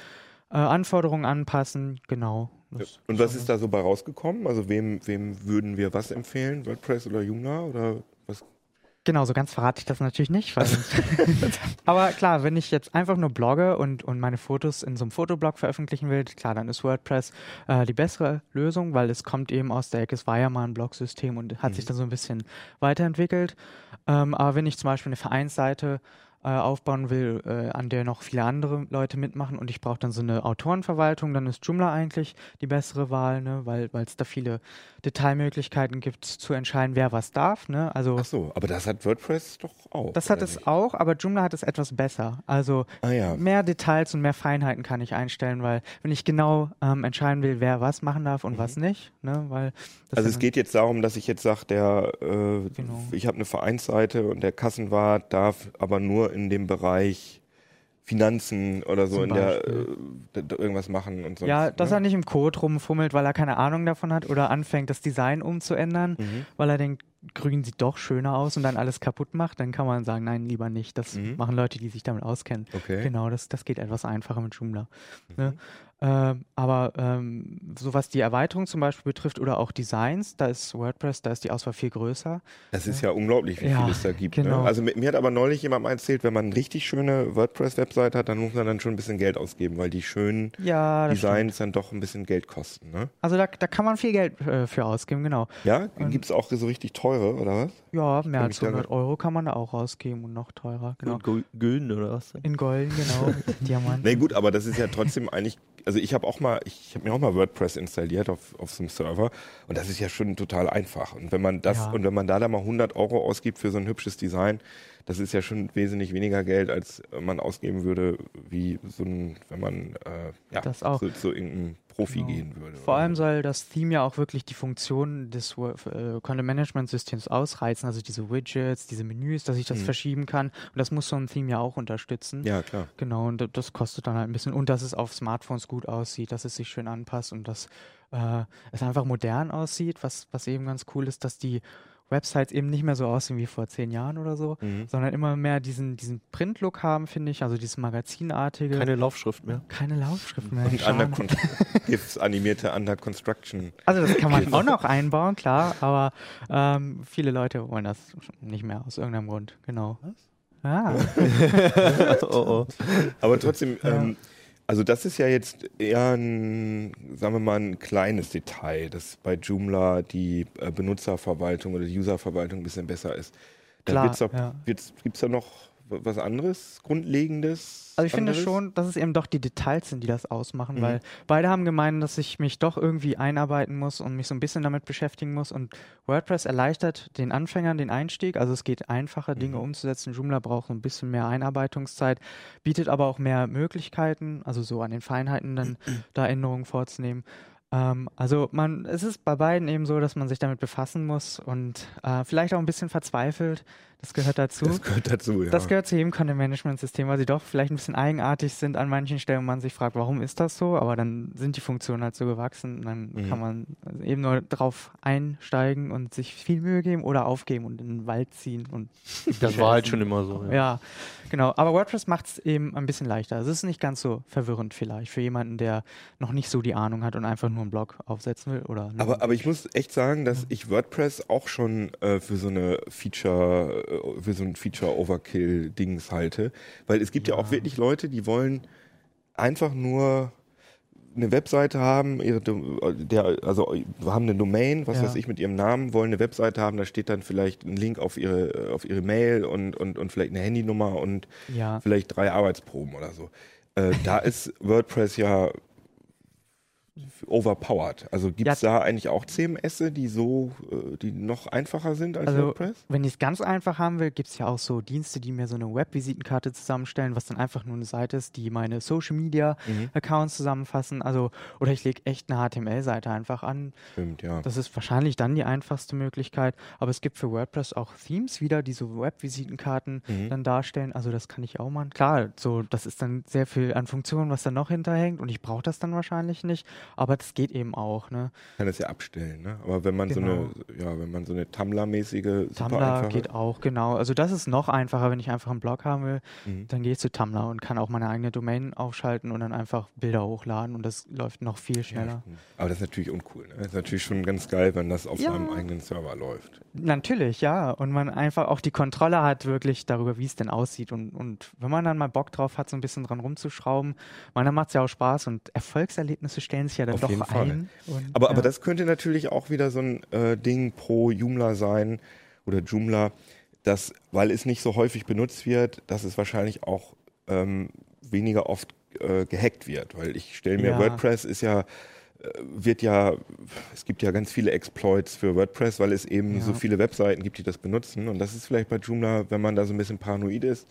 äh, Anforderungen anpassen, genau. Ja. Und was ist da so bei rausgekommen? Also wem, wem würden wir was empfehlen? WordPress oder Joomla oder was? Genau, so ganz verrate ich das natürlich nicht. Weil aber klar, wenn ich jetzt einfach nur blogge und, und meine Fotos in so einem Fotoblog veröffentlichen will, klar, dann ist WordPress äh, die bessere Lösung, weil es kommt eben aus der Ecke, es war ja mal ein Blog-System und hat mhm. sich dann so ein bisschen weiterentwickelt. Ähm, aber wenn ich zum Beispiel eine Vereinsseite äh, aufbauen will, äh, an der noch viele andere Leute mitmachen und ich brauche dann so eine Autorenverwaltung, dann ist Joomla eigentlich die bessere Wahl, ne? weil es da viele Detailmöglichkeiten gibt, zu entscheiden, wer was darf. Ne? Also ach so, aber das hat WordPress doch auch. Das hat es nicht? Auch, aber Joomla hat es etwas besser. Also ah, ja. mehr Details und mehr Feinheiten kann ich einstellen, weil wenn ich genau ähm, entscheiden will, wer was machen darf und mhm. was nicht. Ne? Weil das also es geht jetzt darum, dass ich jetzt sage, der äh, genau. ich habe eine Vereinsseite und der Kassenwart darf aber nur in dem Bereich Finanzen oder so in der, äh, irgendwas machen und so. Ja, dass ne? er nicht im Code rumfummelt, weil er keine Ahnung davon hat oder anfängt, das Design umzuändern, mhm. weil er denkt, grün sieht doch schöner aus und dann alles kaputt macht, dann kann man sagen, nein, lieber nicht. Das mhm. machen Leute, die sich damit auskennen. Okay. Genau, das, das geht etwas einfacher mit Joomla. Mhm. Ne? Äh, aber ähm, so was die Erweiterung zum Beispiel betrifft oder auch Designs, da ist WordPress, da ist die Auswahl viel größer. Das ist ja, ja unglaublich, wie ja, viel es da gibt. Genau. Ne? Also mit, mir hat aber neulich jemand erzählt, wenn man eine richtig schöne WordPress-Webseite hat, dann muss man dann schon ein bisschen Geld ausgeben, weil die schönen ja, Designs stimmt. dann doch ein bisschen Geld kosten. Ne? Also da, da kann man viel Geld äh, für ausgeben, genau. Ja? Gibt es auch so richtig teure, oder was? Ja, mehr als hundert Euro kann man da auch ausgeben und noch teurer. Genau. In Gülden oder was? In Golden, genau. Diamant. Nee, gut, aber das ist ja trotzdem eigentlich... Also ich habe auch mal, ich habe mir auch mal WordPress installiert auf, auf so einem Server und das ist ja schon total einfach. Und wenn man das ja. und wenn man da dann mal hundert Euro ausgibt für so ein hübsches Design, das ist ja schon wesentlich weniger Geld, als man ausgeben würde, wie so ein, wenn man äh, ja, das auch. So, so irgendein Profi genau. gehen würde. Vor allem so. Soll das Theme ja auch wirklich die Funktion des äh, Content-Management-Systems ausreizen, also diese Widgets, diese Menüs, dass ich das mhm. verschieben kann. Und das muss so ein Theme ja auch unterstützen. Ja, klar. Genau, und das kostet dann halt ein bisschen. Und dass es auf Smartphones gut aussieht, dass es sich schön anpasst und dass äh, es einfach modern aussieht, was, was eben ganz cool ist, dass die Websites eben nicht mehr so aussehen wie vor zehn Jahren oder so, mhm. sondern immer mehr diesen, diesen Print-Look haben, finde ich, also dieses magazinartige. Keine Laufschrift mehr. Keine Laufschrift mehr. Und under GIFs, animierte Under Construction. Also das kann man auch noch einbauen, klar, aber ähm, viele Leute wollen das nicht mehr aus irgendeinem Grund, genau. Was? Ja. Also, oh, oh. Aber trotzdem, ja. ähm, also das ist ja jetzt eher ein, sagen wir mal, ein kleines Detail, dass bei Joomla die Benutzerverwaltung oder die Userverwaltung ein bisschen besser ist. Da ja. gibt es da noch was anderes, Grundlegendes? Also ich anderes? Finde schon, dass es eben doch die Details sind, die das ausmachen, mhm. weil beide haben gemeint, dass ich mich doch irgendwie einarbeiten muss und mich so ein bisschen damit beschäftigen muss. Und WordPress erleichtert den Anfängern den Einstieg, also es geht einfacher, mhm. Dinge umzusetzen. Joomla braucht ein bisschen mehr Einarbeitungszeit, bietet aber auch mehr Möglichkeiten, also so an den Feinheiten dann mhm. da Änderungen vorzunehmen. Also man, es ist bei beiden eben so, dass man sich damit befassen muss und äh, vielleicht auch ein bisschen verzweifelt. Das gehört dazu. Das gehört dazu, ja. Das gehört zu jedem Content-Management-System, weil sie doch vielleicht ein bisschen eigenartig sind an manchen Stellen, wo man sich fragt, warum ist das so? Aber dann sind die Funktionen halt so gewachsen und dann mhm. kann man eben nur drauf einsteigen und sich viel Mühe geben oder aufgeben und in den Wald ziehen. Und das war halt schon immer so. Ja, ja genau. Aber WordPress macht es eben ein bisschen leichter. Es ist nicht ganz so verwirrend vielleicht für jemanden, der noch nicht so die Ahnung hat und einfach nur einen Blog aufsetzen will. Oder aber, aber ich muss echt sagen, dass ich WordPress auch schon äh, für so eine Feature, äh, für so ein Feature-Overkill-Dings halte. Weil es gibt ja. ja auch wirklich Leute, die wollen einfach nur eine Webseite haben, ihre, der, also haben eine Domain, was ja. weiß ich, mit ihrem Namen, wollen eine Webseite haben, da steht dann vielleicht ein Link auf ihre, auf ihre Mail und, und, und vielleicht eine Handynummer und ja. vielleicht drei Arbeitsproben oder so. Äh, da ist WordPress ja overpowered. Also gibt es ja. da eigentlich auch C M S, die so, die noch einfacher sind als also, WordPress? Wenn ich es ganz einfach haben will, gibt es ja auch so Dienste, die mir so eine Webvisitenkarte zusammenstellen, was dann einfach nur eine Seite ist, die meine Social Media mhm. Accounts zusammenfassen. Also, oder ich lege echt eine H T M L-Seite einfach an. Stimmt, ja. Das ist wahrscheinlich dann die einfachste Möglichkeit. Aber es gibt für WordPress auch Themes wieder, die so Webvisitenkarten mhm. dann darstellen. Also das kann ich auch machen. Klar, so das ist dann sehr viel an Funktionen, was da noch hinterhängt und ich brauche das dann wahrscheinlich nicht. aber das geht eben auch. Ne? Kann das ja abstellen, ne? Aber wenn man genau. so eine, ja, wenn man so eine Tumblr-mäßige super Tumblr geht auch, genau. Also das ist noch einfacher, wenn ich einfach einen Blog haben will, mhm. dann gehe ich zu Tumblr und kann auch meine eigene Domain aufschalten und dann einfach Bilder hochladen und das läuft noch viel schneller. Ja, aber das ist natürlich uncool, ne? Das ist natürlich schon ganz geil, wenn das auf ja. seinem eigenen Server läuft. Natürlich, ja. Und man einfach auch die Kontrolle hat wirklich darüber, wie es denn aussieht. Und, und wenn man dann mal Bock drauf hat, so ein bisschen dran rumzuschrauben, man, dann macht es ja auch Spaß und Erfolgserlebnisse stellen sich ja dann auf doch jeden ein. Fall. Und, aber, ja. aber das könnte natürlich auch wieder so ein äh, Ding pro Joomla sein oder Joomla, dass, weil es nicht so häufig benutzt wird, dass es wahrscheinlich auch ähm, weniger oft äh, gehackt wird. Weil ich stelle mir, ja. WordPress ist ja wird ja, es gibt ja ganz viele Exploits für WordPress, weil es eben ja. so viele Webseiten gibt, die das benutzen. Und das ist vielleicht bei Joomla, wenn man da so ein bisschen paranoid ist,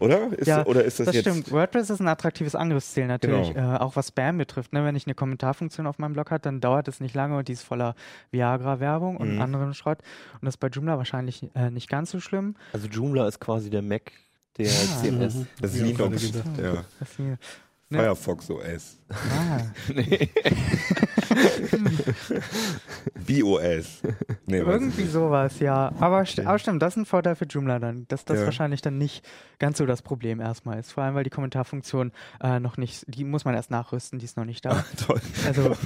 oder? Ist, ja, oder ist das, das jetzt stimmt. WordPress ist ein attraktives Angriffsziel natürlich, genau. äh, auch was Spam betrifft. Ne? Wenn ich eine Kommentarfunktion auf meinem Blog habe, dann dauert es nicht lange und die ist voller Viagra-Werbung und mhm. anderen Schrott. Und das ist bei Joomla wahrscheinlich äh, nicht ganz so schlimm. Also Joomla ist quasi der Mac, der C M S. Ja. Das ist Linux. Ja. Ne? Firefox O S. Ah. Nee. B O S. Nee, irgendwie sowas, ja. Aber, st- aber stimmt, das ist ein Vorteil für Joomla dann, dass das ja. wahrscheinlich dann nicht ganz so das Problem erstmal ist. Vor allem, weil die Kommentarfunktion äh, noch nicht, die muss man erst nachrüsten, die ist noch nicht da. Ah, toll. Also,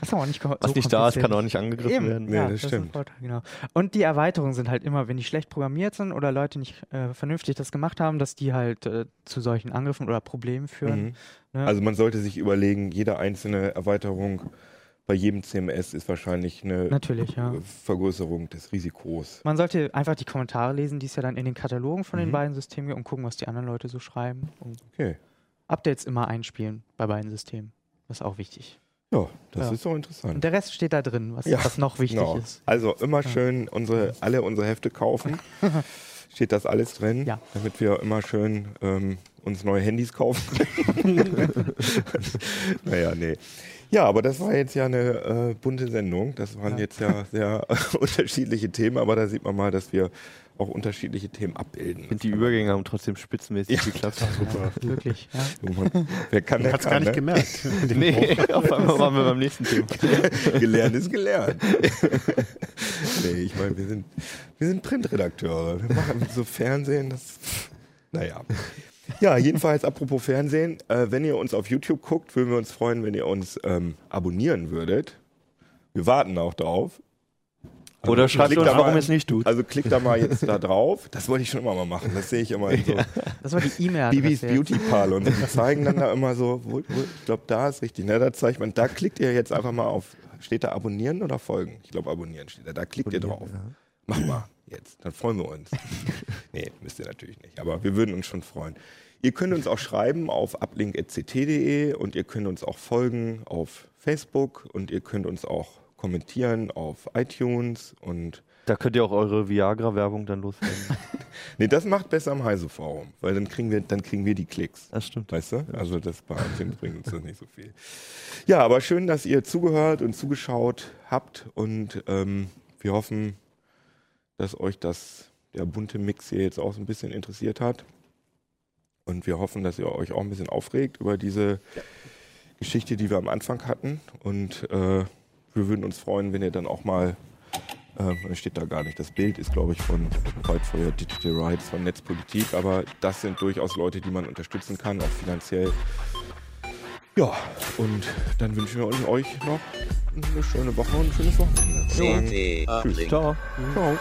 das auch nicht ko- was so nicht da ist, kann auch nicht angegriffen Eben. werden. Nee, ja, das, das stimmt. Ist ein Vorteil, genau. Und die Erweiterungen sind halt immer, wenn die schlecht programmiert sind oder Leute nicht äh, vernünftig das gemacht haben, dass die halt äh, zu solchen Angriffen oder Problemen führen. Mhm. Also man sollte sich überlegen, jede einzelne Erweiterung bei jedem C M S ist wahrscheinlich eine Natürlich, ja. Vergrößerung des Risikos. Man sollte einfach die Kommentare lesen, die es ja dann in den Katalogen von mhm. den beiden Systemen gibt und gucken, was die anderen Leute so schreiben. Und okay. Updates immer einspielen bei beiden Systemen. Das ist auch wichtig. Ja, das ja. ist so interessant. Und der Rest steht da drin, was, ja, was noch wichtig genau. ist. Also immer ja. schön unsere, alle unsere Hefte kaufen. Steht das alles drin, ja. damit wir immer schön ähm, uns neue Handys kaufen. naja, nee. Ja, aber das war jetzt ja eine äh, bunte Sendung. Das waren ja. jetzt ja sehr äh, unterschiedliche Themen, aber da sieht man mal, dass wir auch unterschiedliche Themen abbilden. Ich finde, die Übergänge haben trotzdem spitzenmäßig ja. geklappt. Ja, super. Wirklich, ja. So, wer kann, der hat's kann, gar nicht ne? gemerkt. nee, auf einmal waren wir beim nächsten Thema. Gelernt ist gelernt. nee, ich meine, wir sind, wir sind Printredakteure. Wir machen so Fernsehen, das... Naja. Ja, jedenfalls, apropos Fernsehen, äh, wenn ihr uns auf YouTube guckt, würden wir uns freuen, wenn ihr uns ähm, abonnieren würdet. Wir warten auch drauf. Also oder schreibt uns, warum ihr es nicht tut. Also klickt da mal jetzt da drauf. Das wollte ich schon immer mal machen, das sehe ich immer in so. Ja. Das war die E-Mail-Adresse. Bibis Beauty Parlor. Und die zeigen dann da immer so, wo, wo, ich glaube, da ist richtig. Ne, da zeigt man, da klickt ihr jetzt einfach mal auf, steht da abonnieren oder folgen? Ich glaube, abonnieren steht da. Da klickt abonnieren, ihr drauf. Ja. Mach mal. Jetzt, dann freuen wir uns. nee, müsst ihr natürlich nicht, aber wir würden uns schon freuen. Ihr könnt uns auch schreiben auf uplink at c t punkt d e und ihr könnt uns auch folgen auf Facebook und ihr könnt uns auch kommentieren auf iTunes und da könnt ihr auch eure Viagra-Werbung dann loswerden. nee, das macht besser am Heise-Forum, weil dann kriegen wir, dann kriegen wir die Klicks. Das stimmt. Weißt du? Also das bei uns bringt uns das nicht so viel. Ja, aber schön, dass ihr zugehört und zugeschaut habt und ähm, wir hoffen, dass euch das, der bunte Mix hier jetzt auch so ein bisschen interessiert hat. Und wir hoffen, dass ihr euch auch ein bisschen aufregt über diese Geschichte, die wir am Anfang hatten. Und äh, wir würden uns freuen, wenn ihr dann auch mal, äh, steht da gar nicht, das Bild ist, glaube ich, von Fight for Your Digital Rights, von Netzpolitik, aber das sind durchaus Leute, die man unterstützen kann, auch finanziell. Ja, und dann wünschen wir euch noch eine schöne Woche und ein schönes Wochenende. Tschüss. Ciao. Ciao.